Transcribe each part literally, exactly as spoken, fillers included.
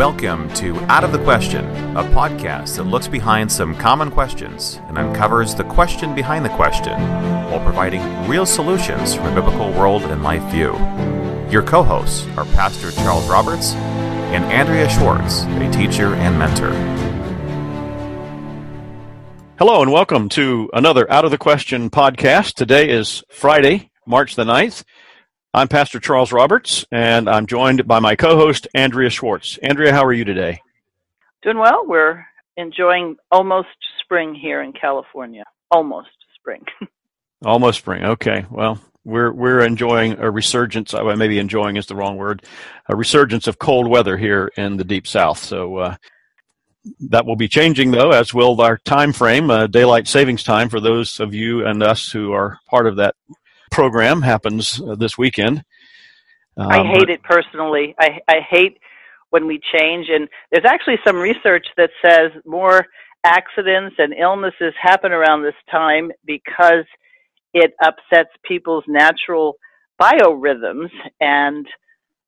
Welcome to Out of the Question, a podcast that looks behind some common questions and uncovers the question behind the question, while providing real solutions from a biblical world and life view. Your co-hosts are Pastor Charles Roberts and Andrea Schwartz, a teacher and mentor. Hello and welcome to another Out of the Question podcast. Today is Friday, March the ninth. I'm Pastor Charles Roberts, and I'm joined by my co-host, Andrea Schwartz. Andrea, how are you today? Doing well. We're enjoying almost spring here in California. Almost spring. Almost spring. Okay. Well, we're we're enjoying a resurgence. Well, maybe enjoying is the wrong word. A resurgence of cold weather here in the Deep South. So uh, that will be changing, though, as will our time frame, uh, Daylight Savings Time, for those of you and us who are part of that program. Happens uh, this weekend. Um, I hate it personally. I, I hate when we change, and there's actually some research that says more accidents and illnesses happen around this time because it upsets people's natural biorhythms. And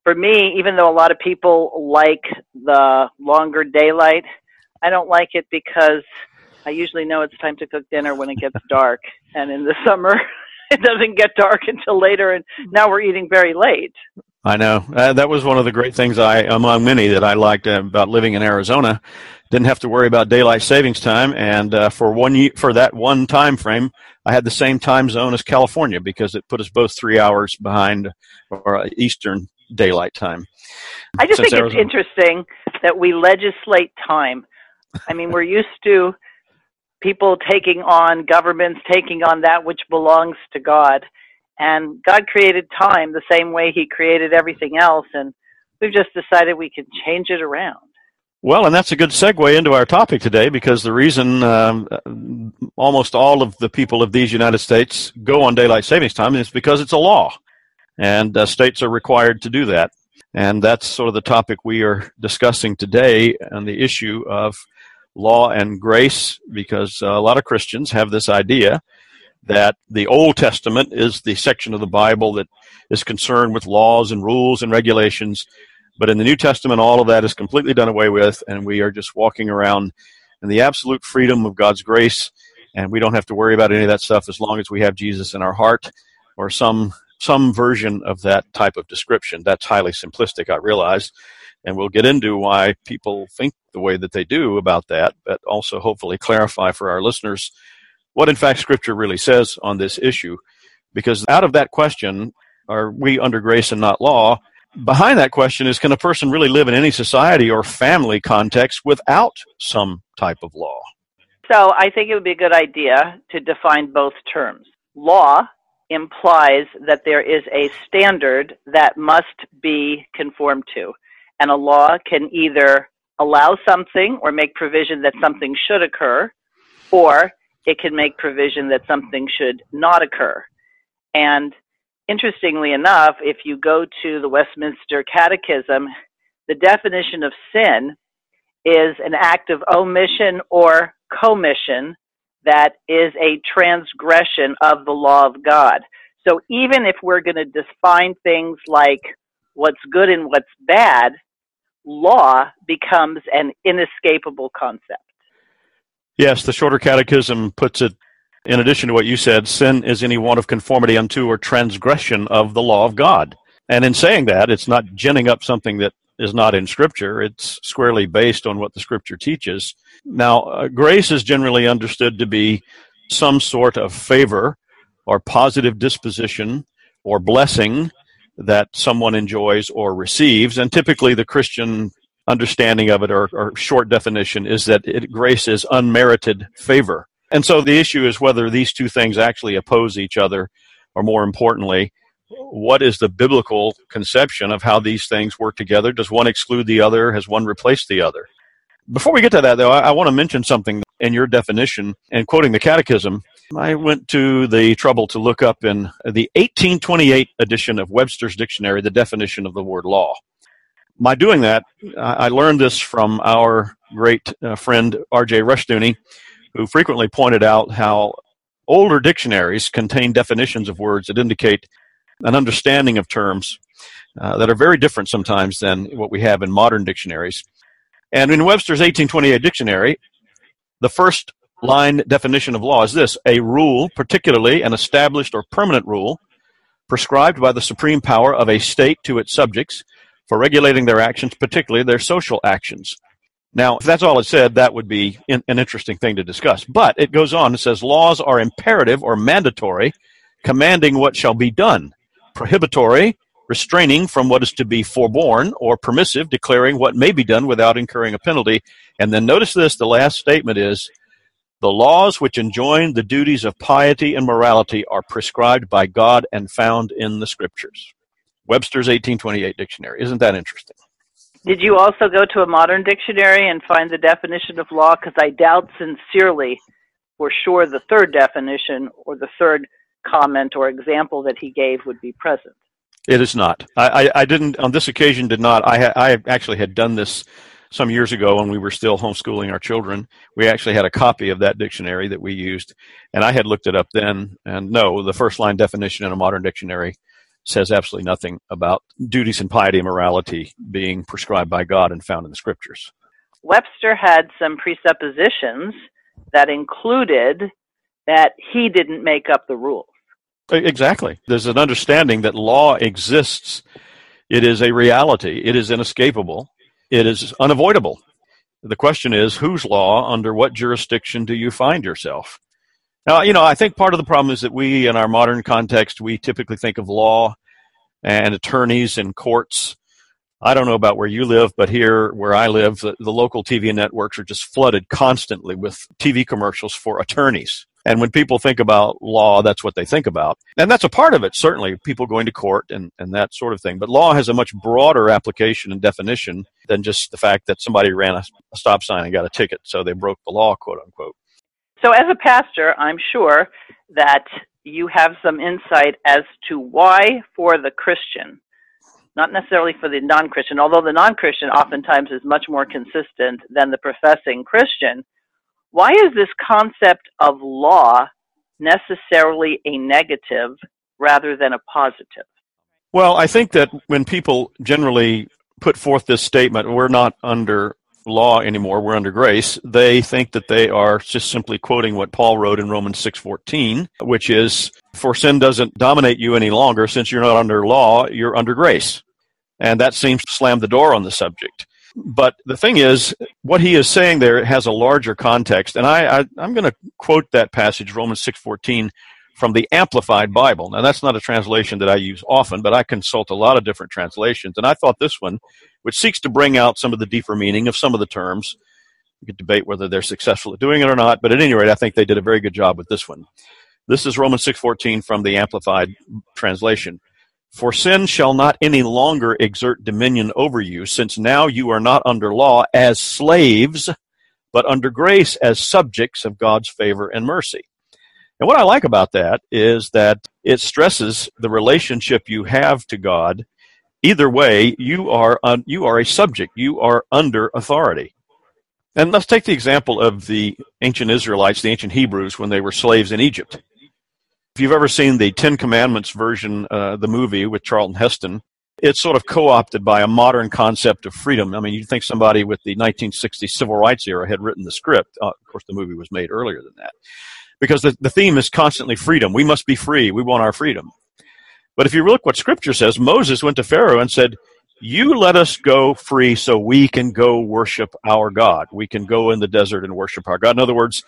for me, even though a lot of people like the longer daylight, I don't like it because I usually know it's time to cook dinner when it gets dark, and in the summer it doesn't get dark until later, and now we're eating very late. I know. Uh, that was one of the great things, I, among many, that I liked uh, about living in Arizona. Didn't have to worry about daylight savings time, and uh, for one year, for that one time frame, I had the same time zone as California because it put us both three hours behind or Eastern daylight time. I just think Arizona. It's interesting that we legislate time. I mean, we're used to people taking on, governments taking on that which belongs to God. And God created time the same way he created everything else, and we've just decided we can change it around. Well, and that's a good segue into our topic today, because the reason um, almost all of the people of these United States go on daylight savings time is because it's a law, and uh, states are required to do that. And that's sort of the topic we are discussing today, and the issue of law and grace, because a lot of Christians have this idea that the Old Testament is the section of the Bible that is concerned with laws and rules and regulations, but in the New Testament, all of that is completely done away with, and we are just walking around in the absolute freedom of God's grace, and we don't have to worry about any of that stuff as long as we have Jesus in our heart, or some some version of that type of description. That's highly simplistic, I realize. And we'll get into why people think the way that they do about that, but also hopefully clarify for our listeners what, in fact, Scripture really says on this issue. Because out of that question, are we under grace and not law? Behind that question is, can a person really live in any society or family context without some type of law? So I think it would be a good idea to define both terms. Law implies that there is a standard that must be conformed to. And a law can either allow something or make provision that something should occur, or it can make provision that something should not occur. And interestingly enough, if you go to the Westminster Catechism, the definition of sin is an act of omission or commission that is a transgression of the law of God. So even if we're going to define things like what's good and what's bad, law becomes an inescapable concept. Yes, the Shorter Catechism puts it, in addition to what you said, sin is any want of conformity unto or transgression of the law of God. And in saying that, it's not ginning up something that is not in Scripture. It's squarely based on what the Scripture teaches. Now, uh, grace is generally understood to be some sort of favor or positive disposition or blessing that someone enjoys or receives, and typically the Christian understanding of it, or, or short definition, is that it, grace is unmerited favor. And so the issue is whether these two things actually oppose each other, or more importantly, what is the biblical conception of how these things work together? Does one exclude the other? Has one replaced the other? Before we get to that, though, I, I want to mention something in your definition, and quoting the Catechism, I went to the trouble to look up in the eighteen twenty-eight edition of Webster's Dictionary the definition of the word law. By doing that, I learned this from our great uh, friend R J Rushdoony, who frequently pointed out how older dictionaries contain definitions of words that indicate an understanding of terms uh, that are very different sometimes than what we have in modern dictionaries. And in Webster's eighteen twenty-eight dictionary, the first line definition of law is this: a rule, particularly an established or permanent rule, prescribed by the supreme power of a state to its subjects for regulating their actions, particularly their social actions. Now, if that's all it said, that would be in, an interesting thing to discuss. But it goes on, it says, laws are imperative or mandatory, commanding what shall be done, prohibitory, restraining from what is to be forborne, or permissive, declaring what may be done without incurring a penalty. And then notice this, the last statement is, the laws which enjoin the duties of piety and morality are prescribed by God and found in the Scriptures. Webster's eighteen twenty-eight dictionary. Isn't that interesting? Did you also go to a modern dictionary and find the definition of law? Because I doubt sincerely for sure the third definition or the third comment or example that he gave would be present. It is not. I, I, I didn't, on this occasion did not. I, ha, I actually had done this some years ago when we were still homeschooling our children. We actually had a copy of that dictionary that we used, and I had looked it up then. And no, the first line definition in a modern dictionary says absolutely nothing about duties and piety and morality being prescribed by God and found in the Scriptures. Webster had some presuppositions that included that he didn't make up the rules. Exactly. There's an understanding that law exists. It is a reality. It is inescapable. It is unavoidable. The question is, whose law, under what jurisdiction do you find yourself? Now, you know, I think part of the problem is that we, in our modern context, we typically think of law and attorneys and courts. I don't know about where you live, but here where I live, the, the local T V networks are just flooded constantly with T V commercials for attorneys. And when people think about law, that's what they think about. And that's a part of it, certainly, people going to court and, and that sort of thing. But law has a much broader application and definition than just the fact that somebody ran a, a stop sign and got a ticket, so they broke the law, quote unquote. So as a pastor, I'm sure that you have some insight as to why for the Christian, not necessarily for the non-Christian, although the non-Christian oftentimes is much more consistent than the professing Christian, why is this concept of law necessarily a negative rather than a positive? Well, I think that when people generally put forth this statement, we're not under law anymore, we're under grace, they think that they are just simply quoting what Paul wrote in Romans six fourteen, which is, for sin doesn't dominate you any longer, since you're not under law, you're under grace. And that seems to slam the door on the subject. But the thing is, what he is saying there has a larger context, and I, I, I'm going to quote that passage, Romans six fourteen, from the Amplified Bible. Now, that's not a translation that I use often, but I consult a lot of different translations, and I thought this one, which seeks to bring out some of the deeper meaning of some of the terms. You could debate whether they're successful at doing it or not, but at any rate, I think they did a very good job with this one. This is Romans six fourteen from the Amplified translation. For sin shall not any longer exert dominion over you, since now you are not under law as slaves, but under grace as subjects of God's favor and mercy. And what I like about that is that it stresses the relationship you have to God. Either way, you are un, you are a subject. You are under authority. And let's take the example of the ancient Israelites, the ancient Hebrews, when they were slaves in Egypt. If you've ever seen the Ten Commandments version, uh, the movie with Charlton Heston, it's sort of co-opted by a modern concept of freedom. I mean, you'd think somebody with the nineteen sixties civil rights era had written the script. Uh, of course, the movie was made earlier than that. Because the, the theme is constantly freedom. We must be free. We want our freedom. But if you look what Scripture says, Moses went to Pharaoh and said, you let us go free so we can go worship our God. We can go in the desert and worship our God. In other words,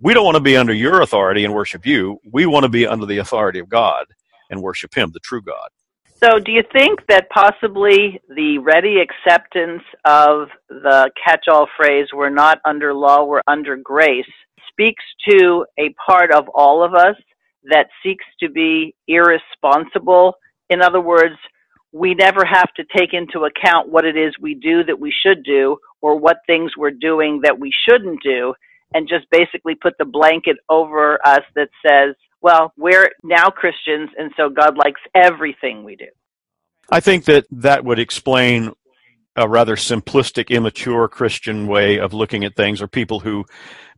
we don't want to be under your authority and worship you. We want to be under the authority of God and worship him, the true God. So do you think that possibly the ready acceptance of the catch-all phrase, we're not under law, we're under grace, speaks to a part of all of us that seeks to be irresponsible? In other words, we never have to take into account what it is we do that we should do or what things we're doing that we shouldn't do, and just basically put the blanket over us that says, well, we're now Christians, and so God likes everything we do. I think that that would explain a rather simplistic, immature Christian way of looking at things, or people who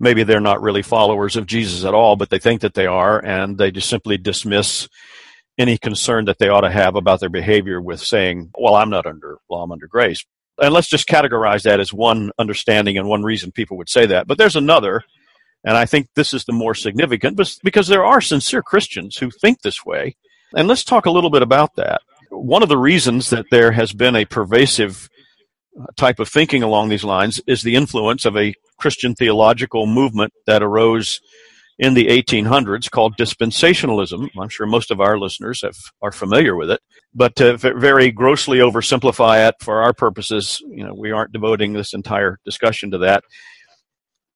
maybe they're not really followers of Jesus at all, but they think that they are, and they just simply dismiss any concern that they ought to have about their behavior with saying, well, I'm not under law, I'm under grace. And let's just categorize that as one understanding and one reason people would say that. But there's another, and I think this is the more significant, because there are sincere Christians who think this way. And let's talk a little bit about that. One of the reasons that there has been a pervasive type of thinking along these lines is the influence of a Christian theological movement that arose in the eighteen hundreds called dispensationalism. I'm sure most of our listeners have, are familiar with it, but to very grossly oversimplify it for our purposes, you know, we aren't devoting this entire discussion to that.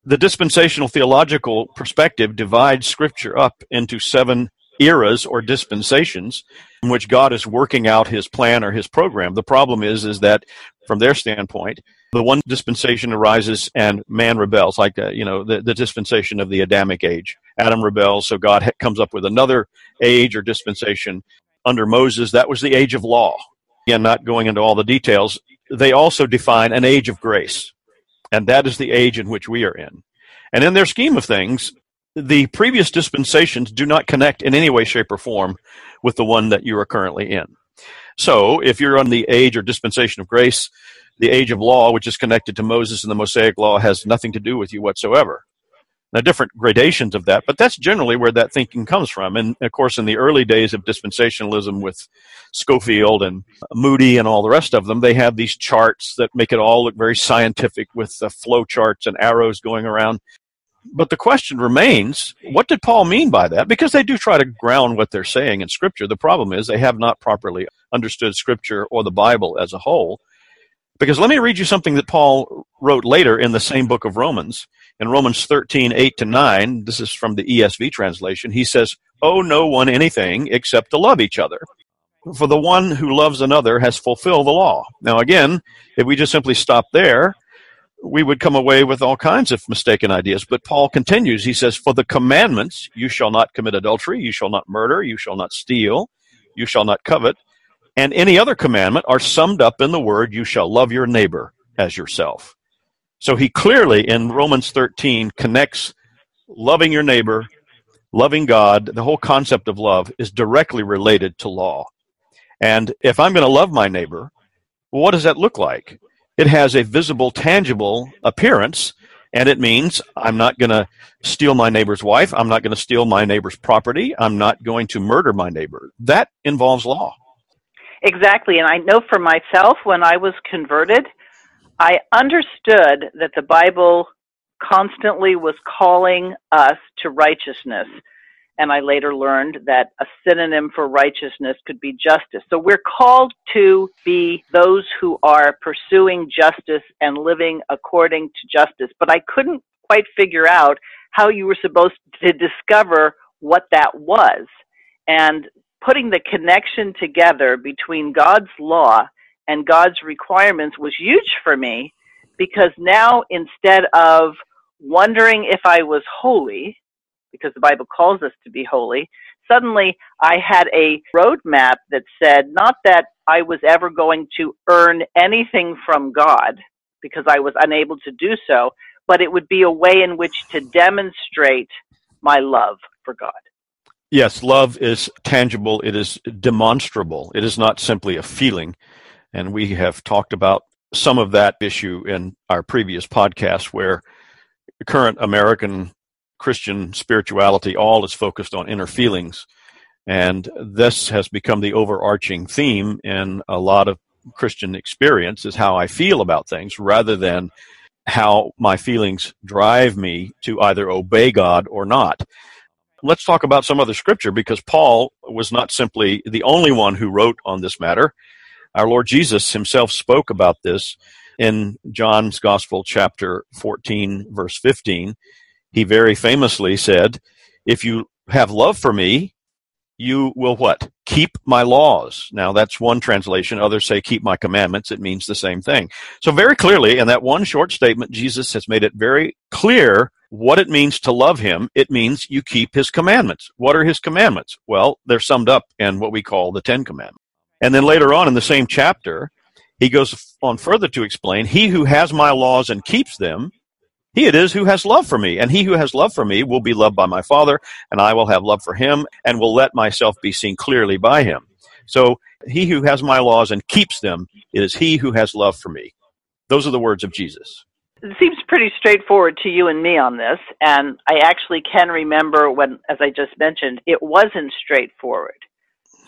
The dispensational theological perspective divides Scripture up into seven eras or dispensations in which God is working out his plan or his program. The problem is, is that from their standpoint, the one dispensation arises and man rebels, like, uh, you know, the, the dispensation of the Adamic age. Adam rebels, so God ha- comes up with another age or dispensation. Under Moses, that was the age of law. Again, not going into all the details, they also define an age of grace, and that is the age in which we are in. And in their scheme of things, the previous dispensations do not connect in any way, shape, or form with the one that you are currently in. So if you're on the age or dispensation of grace, the age of law, which is connected to Moses and the Mosaic Law, has nothing to do with you whatsoever. Now, different gradations of that, but that's generally where that thinking comes from. And, of course, in the early days of dispensationalism with Schofield and Moody and all the rest of them, they have these charts that make it all look very scientific with the flow charts and arrows going around. But the question remains, what did Paul mean by that? Because they do try to ground what they're saying in Scripture. The problem is they have not properly understood Scripture or the Bible as a whole. Because let me read you something that Paul wrote later in the same book of Romans. In Romans thirteen, eight to nine, this is from the E S V translation, he says, "Owe no one anything except to love each other. For the one who loves another has fulfilled the law." Now again, if we just simply stop there, we would come away with all kinds of mistaken ideas. But Paul continues. He says, "For the commandments, you shall not commit adultery, you shall not murder, you shall not steal, you shall not covet, and any other commandment are summed up in the word, you shall love your neighbor as yourself." So he clearly, in Romans thirteen, connects loving your neighbor, loving God, the whole concept of love is directly related to law. And if I'm going to love my neighbor, what does that look like? It has a visible, tangible appearance, and it means I'm not going to steal my neighbor's wife. I'm not going to steal my neighbor's property. I'm not going to murder my neighbor. That involves law. Exactly, and I know for myself, when I was converted, I understood that the Bible constantly was calling us to righteousness, and I later learned that a synonym for righteousness could be justice. So we're called to be those who are pursuing justice and living according to justice. But I couldn't quite figure out how you were supposed to discover what that was. And putting the connection together between God's law and God's requirements was huge for me, because now instead of wondering if I was holy, because the Bible calls us to be holy, suddenly I had a roadmap that said not that I was ever going to earn anything from God, because I was unable to do so, but it would be a way in which to demonstrate my love for God. Yes, love is tangible, it is demonstrable, it is not simply a feeling, and we have talked about some of that issue in our previous podcast where current American Christian spirituality, all is focused on inner feelings. And this has become the overarching theme in a lot of Christian experience, is how I feel about things rather than how my feelings drive me to either obey God or not. Let's talk about some other scripture, because Paul was not simply the only one who wrote on this matter. Our Lord Jesus himself spoke about this in John's Gospel, chapter fourteen, verse fifteen. He very famously said, "If you have love for me, you will what? Keep my laws." Now, that's one translation. Others say, "Keep my commandments." It means the same thing. So very clearly, in that one short statement, Jesus has made it very clear what it means to love him. It means you keep his commandments. What are his commandments? Well, they're summed up in what we call the Ten Commandments. And then later on in the same chapter, he goes on further to explain, "He who has my laws and keeps them, he it is who has love for me, and he who has love for me will be loved by my Father, and I will have love for him, and will let myself be seen clearly by him." So, he who has my laws and keeps them, it is he who has love for me. Those are the words of Jesus. It seems pretty straightforward to you and me on this, and I actually can remember when, as I just mentioned, it wasn't straightforward.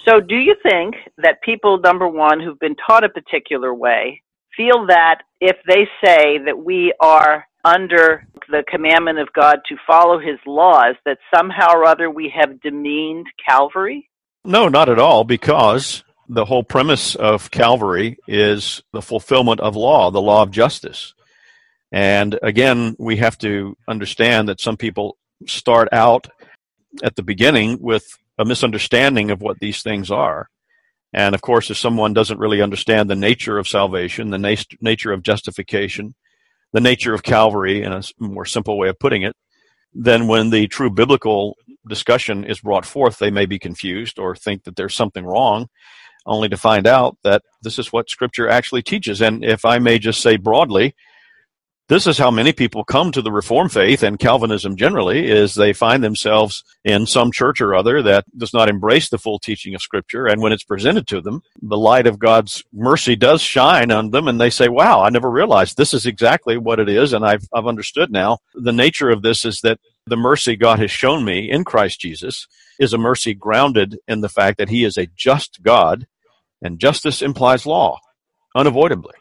So do you think that people, number one, who've been taught a particular way, feel that if they say that we are under the commandment of God to follow his laws, that somehow or other we have demeaned Calvary? No, not at all, because the whole premise of Calvary is the fulfillment of law, the law of justice. And again, we have to understand that some people start out at the beginning with a misunderstanding of what these things are. And of course, if someone doesn't really understand the nature of salvation, the na- nature of justification, the nature of Calvary, in a more simple way of putting it, then when the true biblical discussion is brought forth, they may be confused or think that there's something wrong, only to find out that this is what Scripture actually teaches. And if I may just say broadly, this is how many people come to the Reformed faith and Calvinism generally, is they find themselves in some church or other that does not embrace the full teaching of Scripture. And when it's presented to them, the light of God's mercy does shine on them, and they say, wow, I never realized this is exactly what it is, and I've I've understood now. The nature of this is that the mercy God has shown me in Christ Jesus is a mercy grounded in the fact that he is a just God, and justice implies law, unavoidably.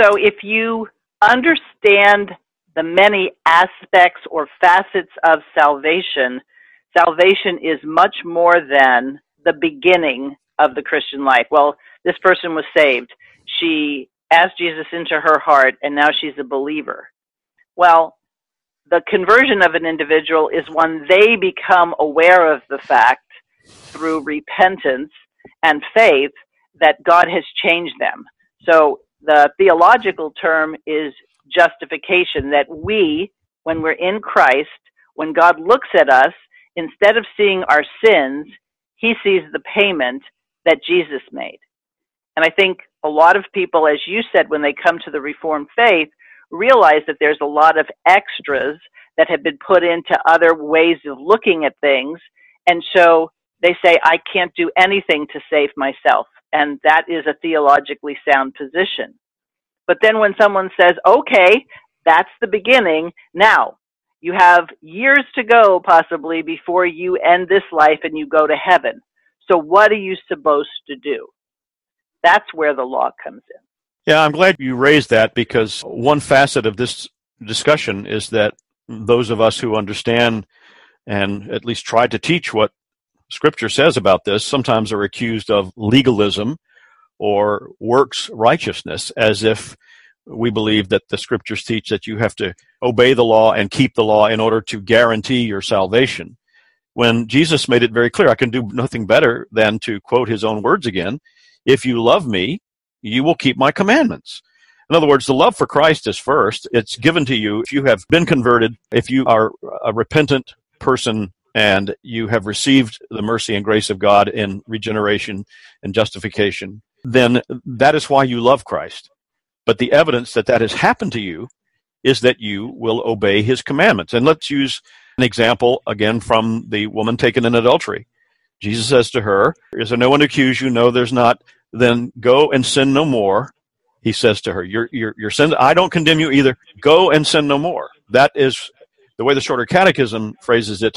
So if you understand the many aspects or facets of salvation, salvation is much more than the beginning of the Christian life. Well, this person was saved. She asked Jesus into her heart, and now she's a believer. Well, the conversion of an individual is when they become aware of the fact through repentance and faith that God has changed them. So the theological term is justification, that we, when we're in Christ, when God looks at us, instead of seeing our sins, he sees the payment that Jesus made. And I think a lot of people, as you said, when they come to the Reformed faith, realize that there's a lot of extras that have been put into other ways of looking at things. And so they say, I can't do anything to save myself. And that is a theologically sound position. But then when someone says, okay, that's the beginning, now you have years to go possibly before you end this life and you go to heaven. So what are you supposed to do? That's where the law comes in. Yeah, I'm glad you raised that, because one facet of this discussion is that those of us who understand and at least try to teach what Scripture says about this sometimes are accused of legalism or works righteousness, as if we believe that the Scriptures teach that you have to obey the law and keep the law in order to guarantee your salvation. When Jesus made it very clear, I can do nothing better than to quote his own words again, if you love me, you will keep my commandments. In other words, the love for Christ is first. It's given to you if you have been converted, if you are a repentant person, and you have received the mercy and grace of God in regeneration and justification, then that is why you love Christ. But the evidence that that has happened to you is that you will obey his commandments. And let's use an example, again, from the woman taken in adultery. Jesus says to her, is there no one to accuse you? No, there's not. Then go and sin no more. He says to her, you're, you're, you're sin- I don't condemn you either. Go and sin no more. That is the way the Shorter Catechism phrases it.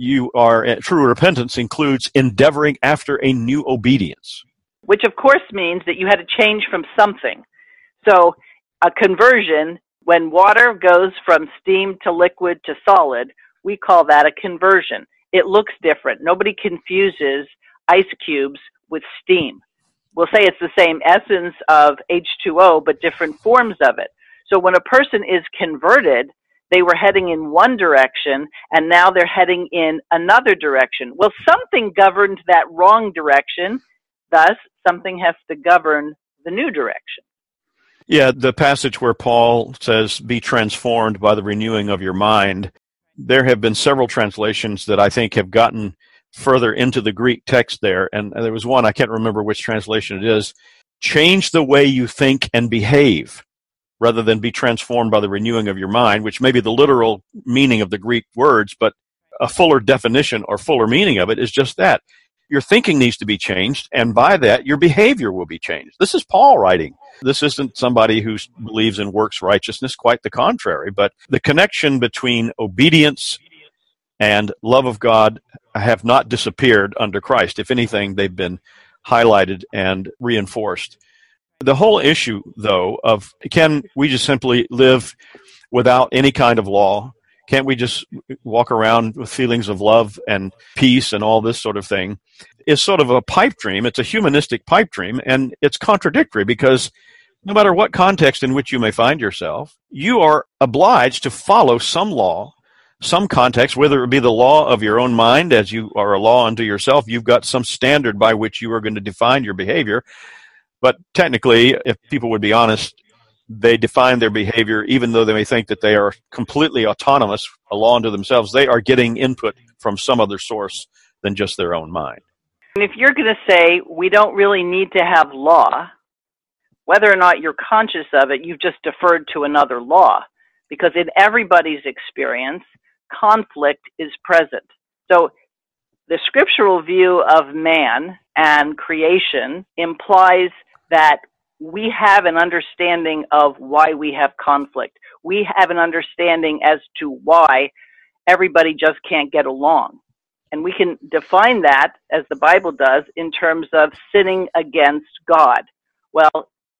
You are, true repentance includes endeavoring after a new obedience. Which, of course, means that you had to change from something. So a conversion, when water goes from steam to liquid to solid, we call that a conversion. It looks different. Nobody confuses ice cubes with steam. We'll say it's the same essence of H two O, but different forms of it. So when a person is converted, they were heading in one direction, and now they're heading in another direction. Well, something governed that wrong direction. Thus, something has to govern the new direction. Yeah, the passage where Paul says, be transformed by the renewing of your mind. There have been several translations that I think have gotten further into the Greek text there. And there was one, I can't remember which translation it is. Change the way you think and behave, rather than be transformed by the renewing of your mind, which may be the literal meaning of the Greek words, but a fuller definition or fuller meaning of it is just that. Your thinking needs to be changed, and by that, your behavior will be changed. This is Paul writing This isn't somebody who believes in works righteousness, quite the contrary. But the connection between obedience and love of God have not disappeared under Christ. If anything, they've been highlighted and reinforced. The whole issue, though, of can we just simply live without any kind of law? Can't we just walk around with feelings of love and peace and all this sort of thing? It's sort of a pipe dream. It's a humanistic pipe dream, and it's contradictory because no matter what context in which you may find yourself, you are obliged to follow some law, some context, whether it be the law of your own mind, as you are a law unto yourself. You've got some standard by which you are going to define your behavior. But technically, if people would be honest, they define their behavior, even though they may think that they are completely autonomous, a law unto themselves. They are getting input from some other source than just their own mind. And if you're going to say, we don't really need to have law, whether or not you're conscious of it, you've just deferred to another law. Because in everybody's experience, conflict is present. So the scriptural view of man and creation implies that we have an understanding of why we have conflict. We have an understanding as to why everybody just can't get along. And we can define that, as the Bible does, in terms of sinning against God. Well,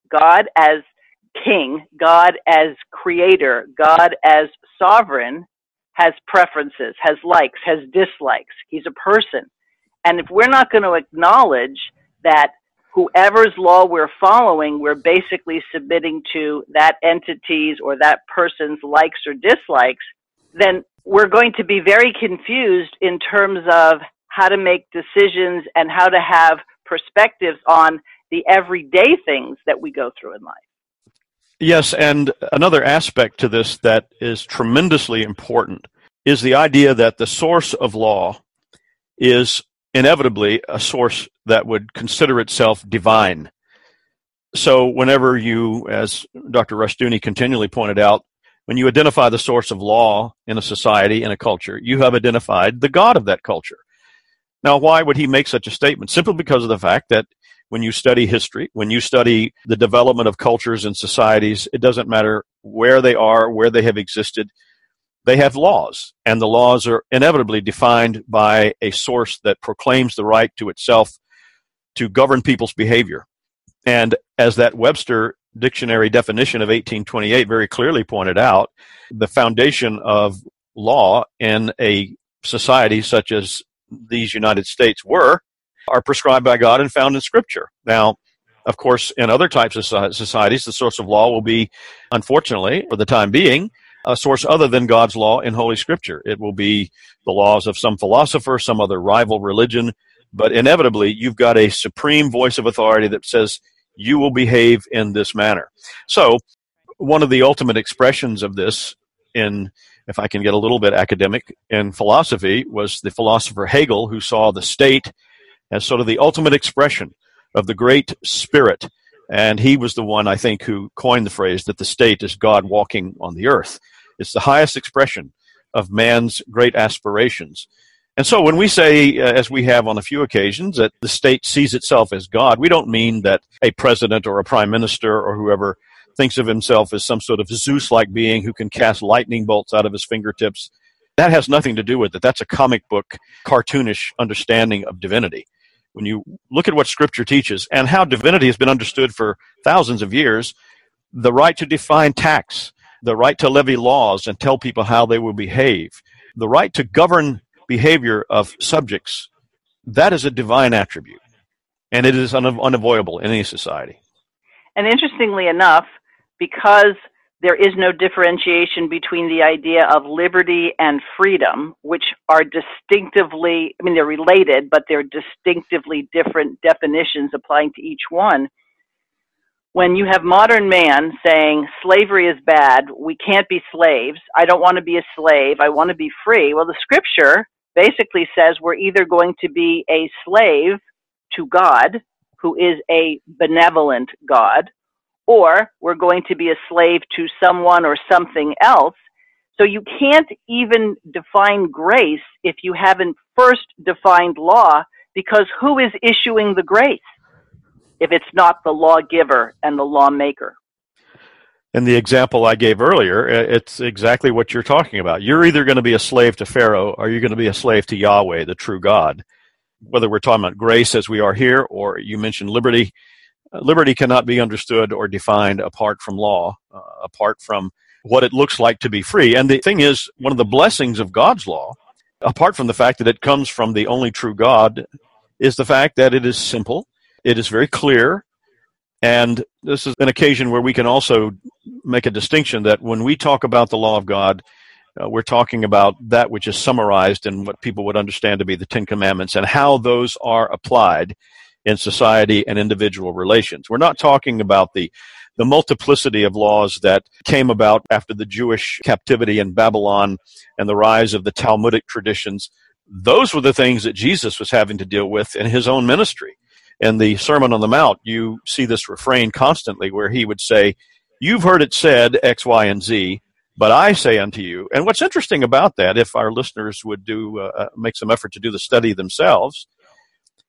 God as king, God as creator, God as sovereign has preferences, has likes, has dislikes. He's a person. And if we're not going to acknowledge that whoever's law we're following, we're basically submitting to that entity's or that person's likes or dislikes, then we're going to be very confused in terms of how to make decisions and how to have perspectives on the everyday things that we go through in life. Yes, and another aspect to this that is tremendously important is the idea that the source of law is inevitably a source that would consider itself divine. So whenever you, as Doctor Rushdoony continually pointed out, when you identify the source of law in a society, in a culture, you have identified the God of that culture. Now, why would he make such a statement? Simply because of the fact that when you study history, when you study the development of cultures and societies, it doesn't matter where they are, where they have existed, they have laws, and the laws are inevitably defined by a source that proclaims the right to itself to govern people's behavior. And as that Webster's Dictionary definition of eighteen twenty-eight very clearly pointed out, the foundation of law in a society such as these United States were are prescribed by God and found in Scripture. Now, of course, in other types of societies, the source of law will be, unfortunately, for the time being, a source other than God's law in Holy Scripture. It will be the laws of some philosopher, some other rival religion, but inevitably you've got a supreme voice of authority that says you will behave in this manner. So one of the ultimate expressions of this in, if I can get a little bit academic, in philosophy was the philosopher Hegel, who saw the state as sort of the ultimate expression of the great spirit. And he was the one, I think, who coined the phrase that the state is God walking on the earth. It's the highest expression of man's great aspirations. And so when we say, uh, as we have on a few occasions, that the state sees itself as God, we don't mean that a president or a prime minister or whoever thinks of himself as some sort of Zeus-like being who can cast lightning bolts out of his fingertips. That has nothing to do with it. That's a comic book, cartoonish understanding of divinity. When you look at what Scripture teaches and how divinity has been understood for thousands of years, the right to define tax, the right to levy laws and tell people how they will behave, the right to govern behavior of subjects, that is a divine attribute, and it is une- unavoidable in any society. And interestingly enough, because there is no differentiation between the idea of liberty and freedom, which are distinctively, I mean, they're related, but they're distinctively different definitions applying to each one. When you have modern man saying slavery is bad, we can't be slaves, I don't want to be a slave, I want to be free. Well, the scripture basically says we're either going to be a slave to God, who is a benevolent God, or we're going to be a slave to someone or something else. So you can't even define grace if you haven't first defined law, because who is issuing the grace? if it's not the lawgiver and the lawmaker. And the example I gave earlier, it's exactly what you're talking about. You're either going to be a slave to Pharaoh or you're going to be a slave to Yahweh, the true God. Whether we're talking about grace as we are here, or you mentioned liberty, liberty cannot be understood or defined apart from law, uh, apart from what it looks like to be free. And the thing is, one of the blessings of God's law, apart from the fact that it comes from the only true God, is the fact that it is simple, it is very clear, and this is an occasion where we can also make a distinction that when we talk about the law of God, uh, we're talking about that which is summarized in what people would understand to be the Ten Commandments and how those are applied in society and individual relations. We're not talking about the the multiplicity of laws that came about after the Jewish captivity in Babylon and the rise of the Talmudic traditions. Those were the things that Jesus was having to deal with in his own ministry. In the Sermon on the Mount, you see this refrain constantly where he would say, "You've heard it said X, Y, and Z, but I say unto you." And what's interesting about that, if our listeners would do uh, make some effort to do the study themselves,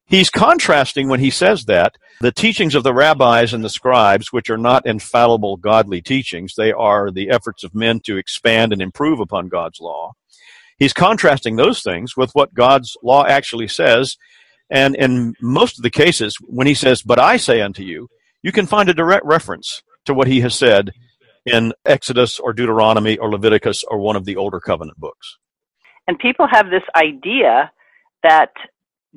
he's contrasting, when he says that, the teachings of the rabbis and the scribes, which are not infallible godly teachings. They are the efforts of men to expand and improve upon God's law. He's contrasting those things with what God's law actually says. And in most of the cases, when he says, "But I say unto you," you can find a direct reference to what he has said in Exodus or Deuteronomy or Leviticus or one of the older covenant books. And people have this idea that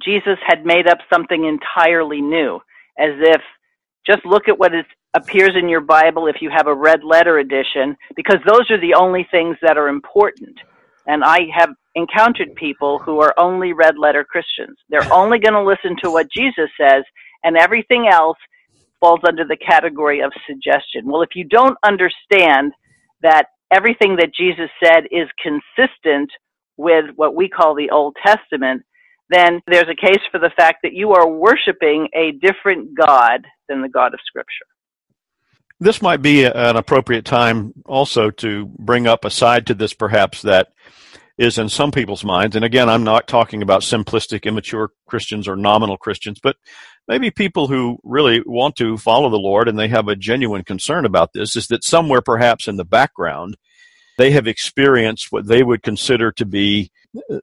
Jesus had made up something entirely new, as if just look at what is, appears in your Bible if you have a red letter edition, because those are the only things that are important. And I have encountered people who are only red letter Christians. They're only going to listen to what Jesus says, and everything else falls under the category of suggestion. Well, if you don't understand that everything that Jesus said is consistent with what we call the Old Testament, then there's a case for the fact that you are worshiping a different God than the God of Scripture. This might be an appropriate time also to bring up a side to this, perhaps, that is in some people's minds. And again, I'm not talking about simplistic, immature Christians or nominal Christians, but maybe people who really want to follow the Lord and they have a genuine concern about this, is that somewhere perhaps in the background, they have experienced what they would consider to be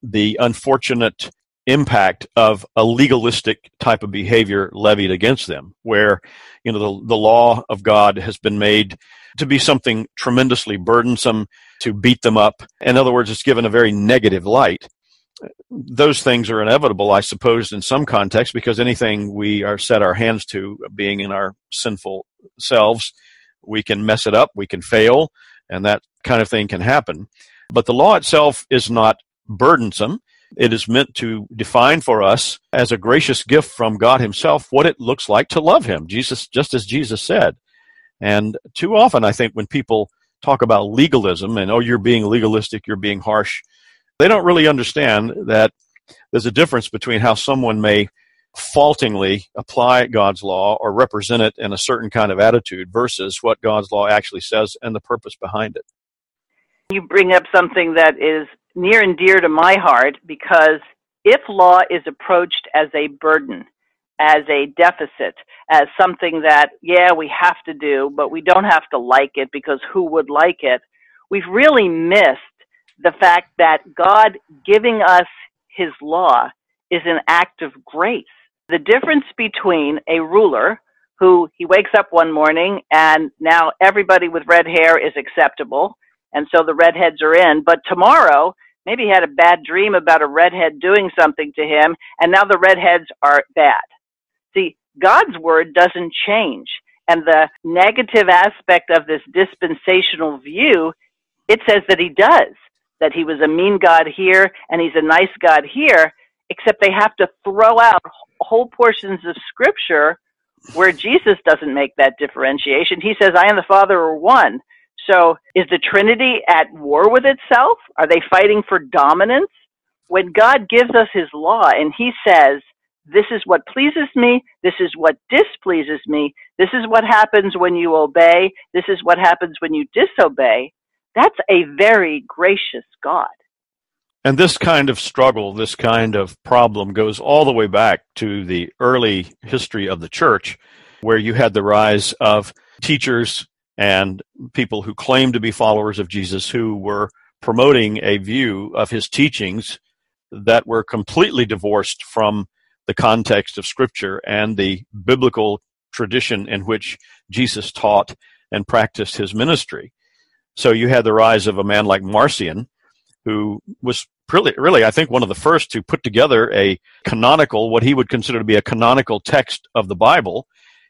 the unfortunate impact of a legalistic type of behavior levied against them, where, you know, the, the law of God has been made to be something tremendously burdensome, to beat them up. In other words, it's given a very negative light. Those things are inevitable, I suppose, in some contexts, because anything we are set our hands to, being in our sinful selves, we can mess it up, we can fail, and that kind of thing can happen. But the law itself is not burdensome. It is meant to define for us, as a gracious gift from God himself, what it looks like to love him, Jesus, just as Jesus said. And too often, I think, when people talk about legalism and, oh, you're being legalistic, you're being harsh, they don't really understand that there's a difference between how someone may faultingly apply God's law or represent it in a certain kind of attitude versus what God's law actually says and the purpose behind it. You bring up something that is near and dear to my heart, because if law is approached as a burden, as a deficit, as something that, yeah, we have to do, but we don't have to like it because who would like it, we've really missed the fact that God giving us his law is an act of grace. The difference between a ruler who he wakes up one morning and now everybody with red hair is acceptable, and so the redheads are in. But tomorrow, maybe he had a bad dream about a redhead doing something to him, and now the redheads are bad. See, God's word doesn't change. And the negative aspect of this dispensational view, it says that he does, that he was a mean God here and he's a nice God here, except they have to throw out whole portions of Scripture where Jesus doesn't make that differentiation. He says, I and the Father are one. So is the Trinity at war with itself? Are they fighting for dominance? When God gives us his law and he says, this is what pleases me, this is what displeases me, this is what happens when you obey, this is what happens when you disobey, that's a very gracious God. And this kind of struggle, this kind of problem goes all the way back to the early history of the church, where you had the rise of teachers and people who claimed to be followers of Jesus who were promoting a view of his teachings that were completely divorced from the context of Scripture and the biblical tradition in which Jesus taught and practiced his ministry. So you had the rise of a man like Marcion, who was really, really, I think, one of the first to put together a canonical, what he would consider to be a canonical text of the Bible,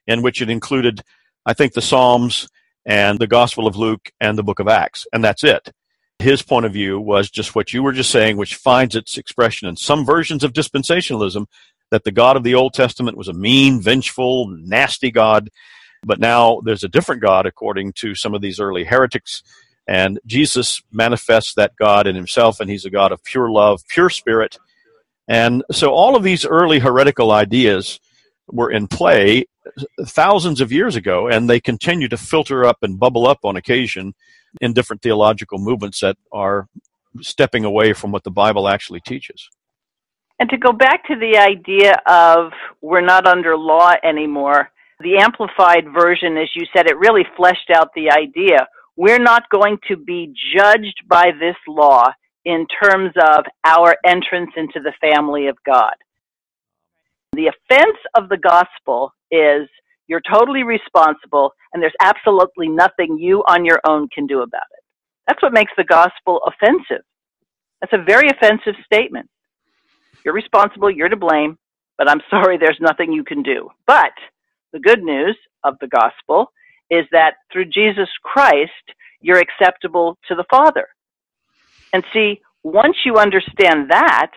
in which it included, I think, the Psalms and the Gospel of Luke and the Book of Acts, and that's it. His point of view was just what you were just saying, which finds its expression in some versions of dispensationalism, that the God of the Old Testament was a mean, vengeful, nasty God, but now there's a different God according to some of these early heretics. And Jesus manifests that God in himself, and he's a God of pure love, pure spirit. And so all of these early heretical ideas were in play thousands of years ago, and they continue to filter up and bubble up on occasion in different theological movements that are stepping away from what the Bible actually teaches. And to go back to the idea of we're not under law anymore, the Amplified version, as you said, it really fleshed out the idea. We're not going to be judged by this law in terms of our entrance into the family of God. The offense of the gospel is you're totally responsible, and there's absolutely nothing you on your own can do about it. That's what makes the gospel offensive. That's a very offensive statement. You're responsible, you're to blame, but I'm sorry, there's nothing you can do. But the good news of the gospel is that through Jesus Christ, you're acceptable to the Father. And see, once you understand that,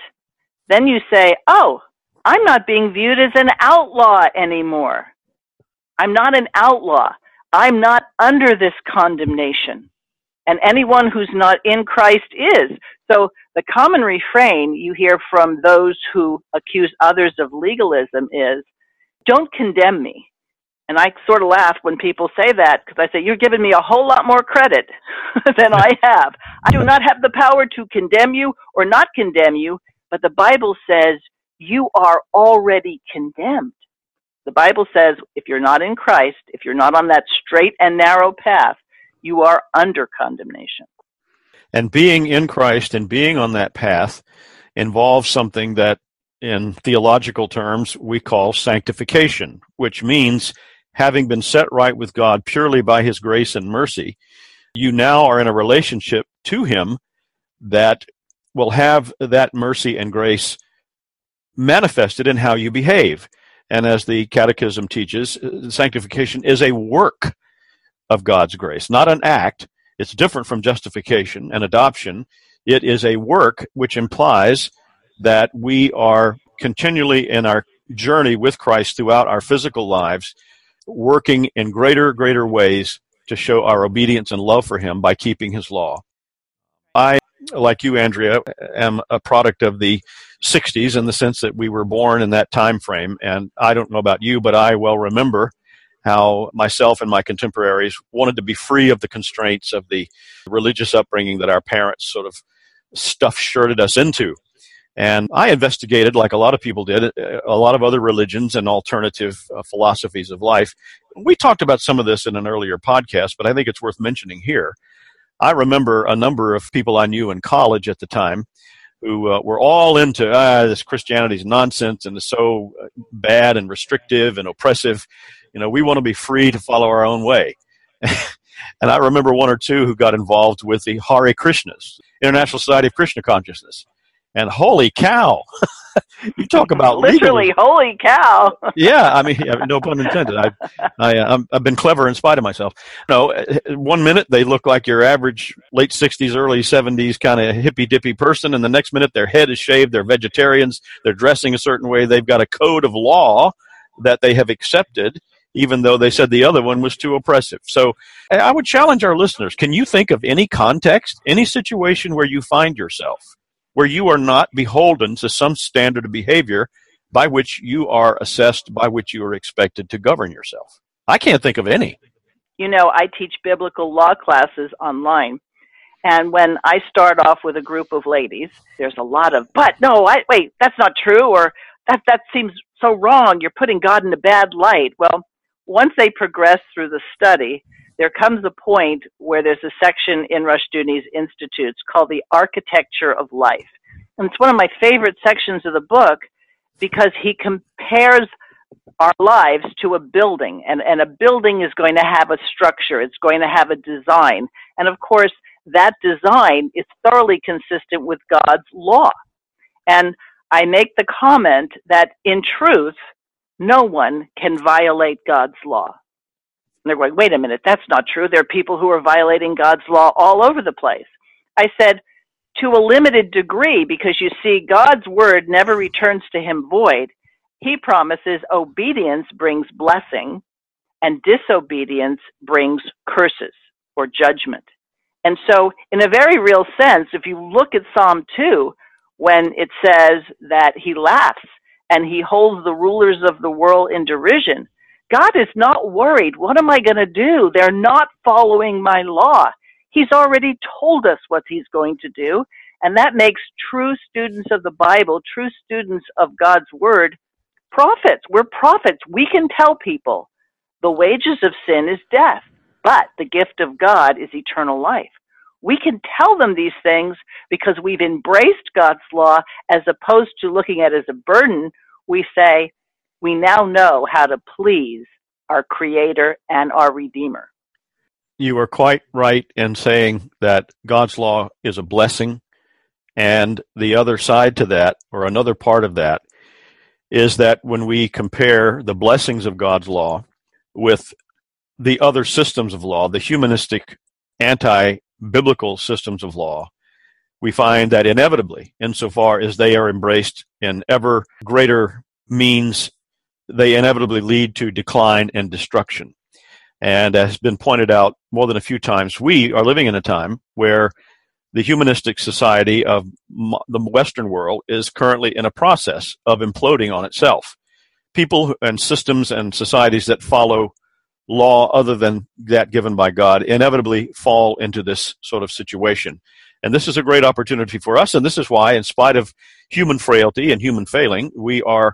then you say, oh, I'm not being viewed as an outlaw anymore. I'm not an outlaw. I'm not under this condemnation. And anyone who's not in Christ is. So the common refrain you hear from those who accuse others of legalism is, don't condemn me. And I sort of laugh when people say that, because I say, you're giving me a whole lot more credit than I have. I do not have the power to condemn you or not condemn you, but the Bible says you are already condemned. The Bible says if you're not in Christ, if you're not on that straight and narrow path, you are under condemnation. And being in Christ and being on that path involves something that, in theological terms, we call sanctification, which means having been set right with God purely by his grace and mercy, you now are in a relationship to him that will have that mercy and grace manifested in how you behave. And as the Catechism teaches, sanctification is a work of God's grace, not an act. It's different from justification and adoption. It is a work which implies that we are continually in our journey with Christ throughout our physical lives, working in greater, greater ways to show our obedience and love for him by keeping his law. I, like you, Andrea, am a product of the sixties in the sense that we were born in that time frame. And I don't know about you, but I well remember how myself and my contemporaries wanted to be free of the constraints of the religious upbringing that our parents sort of stuff-shirted us into. And I investigated, like a lot of people did, a lot of other religions and alternative uh, philosophies of life. We talked about some of this in an earlier podcast, but I think it's worth mentioning here. I remember a number of people I knew in college at the time who uh, were all into, ah, this Christianity's nonsense and it's so bad and restrictive and oppressive. You know, we want to be free to follow our own way. And I remember one or two who got involved with the Hare Krishnas, International Society of Krishna Consciousness. And holy cow, you talk about literally legalism. Holy cow. Yeah, I mean, no pun intended. I, I, I'm, I've been clever in spite of myself. No, one minute they look like your average late sixties, early seventies kind of hippy dippy person, and the next minute their head is shaved, they're vegetarians, they're dressing a certain way, they've got a code of law that they have accepted, even though they said the other one was too oppressive. So I would challenge our listeners: can you think of any context, any situation where you find yourself, where you are not beholden to some standard of behavior by which you are assessed, by which you are expected to govern yourself? I can't think of any. You know, I teach biblical law classes online, And when I start off with a group of ladies, there's a lot of, but no, I, wait, that's not true, or that, that seems so wrong. You're putting God in a bad light. Well, once they progress through the study, there comes a point where there's a section in Rushdoony's Institutes called the Architecture of Life. And it's one of my favorite sections of the book because he compares our lives to a building, and, and a building is going to have a structure. It's going to have a design. And of course, that design is thoroughly consistent with God's law. And I make the comment that in truth, no one can violate God's law. And they're going, wait a minute, that's not true. There are people who are violating God's law all over the place. I said, to a limited degree, because you see, God's word never returns to him void. He promises obedience brings blessing, and disobedience brings curses or judgment. And so, in a very real sense, if you look at Psalm two, when it says that he laughs and he holds the rulers of the world in derision, God is not worried. What am I going to do? They're not following my law. He's already told us what he's going to do, and that makes true students of the Bible, true students of God's word, prophets. We're prophets. We can tell people the wages of sin is death, but the gift of God is eternal life. We can tell them these things because we've embraced God's law as opposed to looking at it as a burden. We say, we now know how to please our Creator and our Redeemer. You are quite right in saying that God's law is a blessing. And the other side to that, or another part of that, is that when we compare the blessings of God's law with the other systems of law, the humanistic, anti-biblical systems of law, we find that inevitably, insofar as they are embraced in ever greater means, they inevitably lead to decline and destruction. And as has been pointed out more than a few times, we are living in a time where the humanistic society of the Western world is currently in a process of imploding on itself. People and systems and societies that follow law other than that given by God inevitably fall into this sort of situation. And this is a great opportunity for us, and this is why, in spite of human frailty and human failing, we are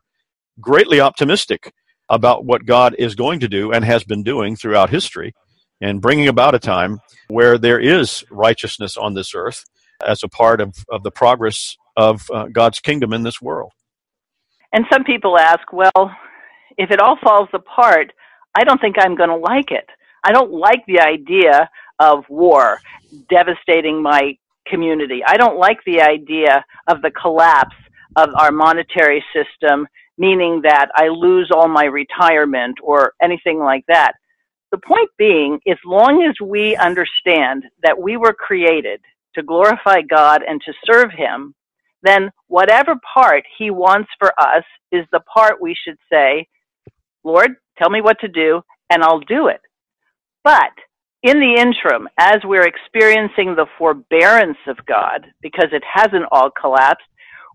greatly optimistic about what God is going to do and has been doing throughout history and bringing about a time where there is righteousness on this earth as a part of, of the progress of uh, God's kingdom in this world. And some people ask, well, if it all falls apart, I don't think I'm going to like it. I don't like the idea of war devastating my community. I don't like the idea of the collapse of our monetary system, meaning that I lose all my retirement or anything like that. The point being, as long as we understand that we were created to glorify God and to serve him, then whatever part he wants for us is the part we should say, Lord, tell me what to do, and I'll do it. But in the interim, as we're experiencing the forbearance of God, because it hasn't all collapsed,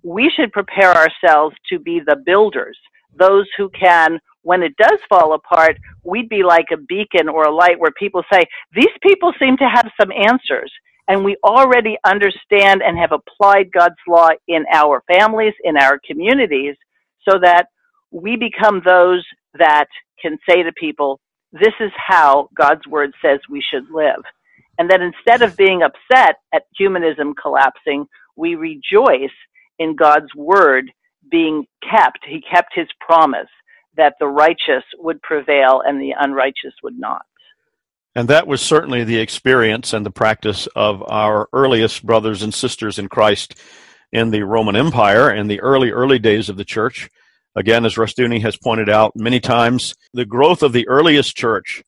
we should prepare ourselves to be the builders, those who can, when it does fall apart, we'd be like a beacon or a light where people say, these people seem to have some answers, and we already understand and have applied God's law in our families, in our communities, so that we become those that can say to people, this is how God's word says we should live. And that instead of being upset at humanism collapsing, we rejoice in God's word being kept. He kept his promise that the righteous would prevail and the unrighteous would not. And that was certainly the experience and the practice of our earliest brothers and sisters in Christ in the Roman Empire in the early, early days of the church. Again, as Rushdoony has pointed out many times, the growth of the earliest church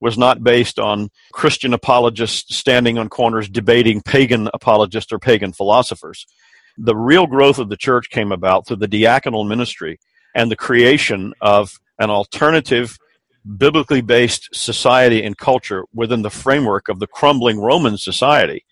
was not based on Christian apologists standing on corners debating pagan apologists or pagan philosophers. The real growth of the church came about through the diaconal ministry and the creation of an alternative, biblically based society and culture within the framework of the crumbling Roman society,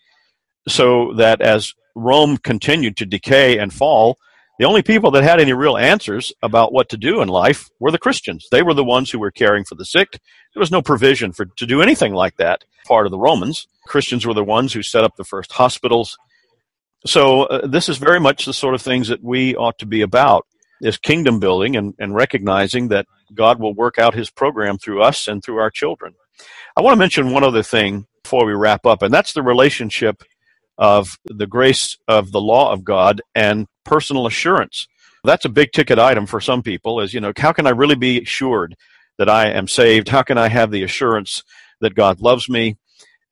so that as Rome continued to decay and fall, The only people that had any real answers about what to do in life were the Christians. They were the ones who were caring for the sick. There was no provision for to do anything like that. Part of the Romans, Christians were the ones who set up the first hospitals. So uh, this is very much the sort of things that we ought to be about, is kingdom building and, and recognizing that God will work out his program through us and through our children. I want to mention one other thing before we wrap up, and that's the relationship of the grace of the law of God and personal assurance. That's a big ticket item for some people, is, you know, how can I really be assured that I am saved? How can I have the assurance that God loves me?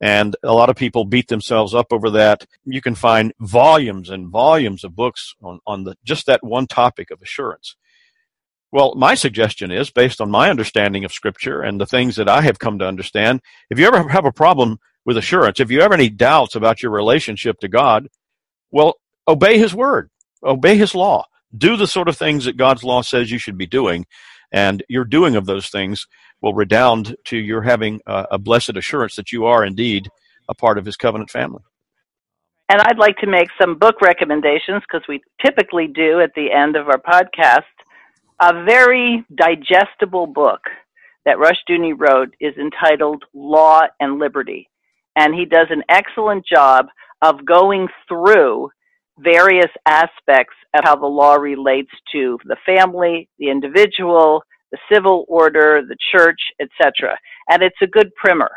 And a lot of people beat themselves up over that. You can find volumes and volumes of books on, on the just that one topic of assurance. Well, my suggestion is, based on my understanding of Scripture and the things that I have come to understand, if you ever have a problem with assurance, if you have any doubts about your relationship to God, well, obey his word, obey his law, do the sort of things that God's law says you should be doing, and your doing of those things will redound to your having a blessed assurance that you are indeed a part of his covenant family. And I'd like to make some book recommendations, because we typically do at the end of our podcast. A very digestible book that Rushdoony wrote is entitled Law and Liberty. And he does an excellent job of going through various aspects of how the law relates to the family, the individual, the civil order, the church, et cetera. And it's a good primer.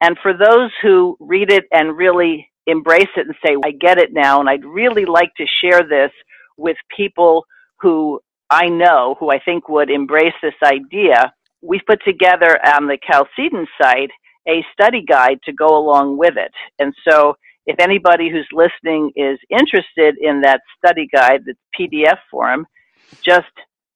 And for those who read it and really embrace it and say, I get it now, and I'd really like to share this with people who I know, who I think would embrace this idea, we've put together on the Chalcedon site a study guide to go along with it. And so if anybody who's listening is interested in that study guide, the P D F form, just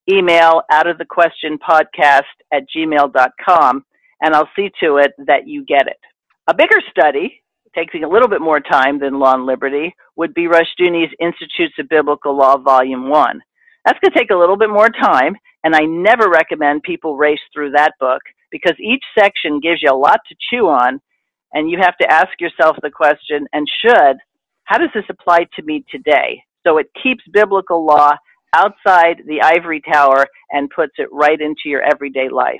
email outofthequestionpodcast at gmail dot com, and I'll see to it that you get it. A bigger study, taking a little bit more time than Law and Liberty, would be Rushdoony's Institutes of Biblical Law, Volume one. That's going to take a little bit more time, and I never recommend people race through that book, because each section gives you a lot to chew on, and you have to ask yourself the question, and should, how does this apply to me today? So it keeps biblical law outside the ivory tower and puts it right into your everyday life.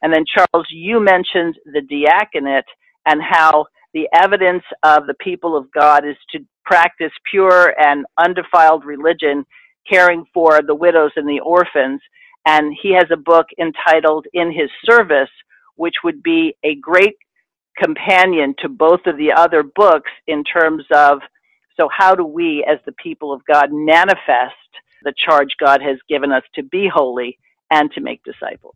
And then, Charles, you mentioned the diaconate and how the evidence of the people of God is to practice pure and undefiled religion, caring for the widows and the orphans, and he has a book entitled In His Service, which would be a great companion to both of the other books in terms of, so how do we as the people of God manifest the charge God has given us to be holy and to make disciples?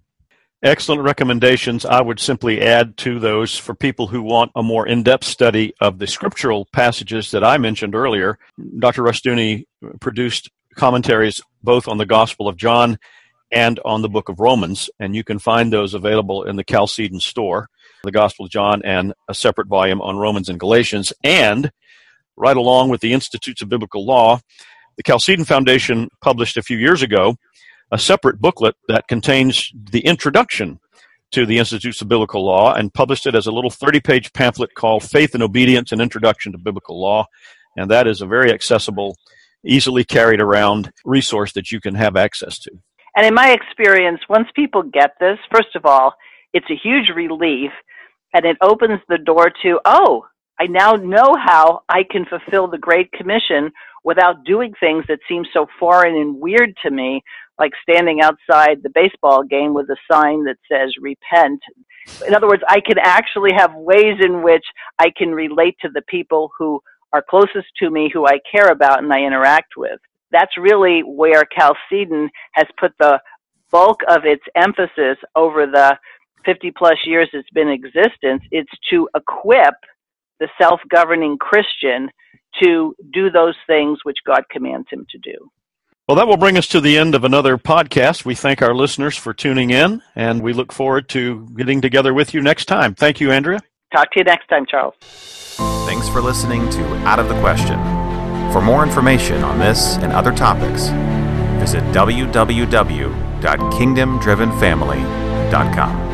Excellent recommendations. I would simply add to those, for people who want a more in-depth study of the scriptural passages that I mentioned earlier, Doctor Rushdoony produced commentaries both on the Gospel of John and on the Book of Romans, and you can find those available in the Chalcedon store, the Gospel of John and a separate volume on Romans and Galatians. And right along with the Institutes of Biblical Law, the Chalcedon Foundation published a few years ago a separate booklet that contains the introduction to the Institutes of Biblical Law, and published it as a little thirty-page pamphlet called Faith and Obedience, an Introduction to Biblical Law, and that is a very accessible, easily carried around resource that you can have access to. And in my experience, once people get this, first of all, it's a huge relief, and it opens the door to, oh, I now know how I can fulfill the Great Commission without doing things that seem so foreign and weird to me, like standing outside the baseball game with a sign that says repent. In other words, I can actually have ways in which I can relate to the people who are closest to me, who I care about and I interact with. That's really where Chalcedon has put the bulk of its emphasis over the fifty plus years it's been in existence. It's to equip the self-governing Christian to do those things which God commands him to do. Well, that will bring us to the end of another podcast. We thank our listeners for tuning in, and we look forward to getting together with you next time. Thank you, Andrea. Talk to you next time, Charles. Thanks for listening to Out of the Question. For more information on this and other topics, visit w w w dot kingdom driven family dot com.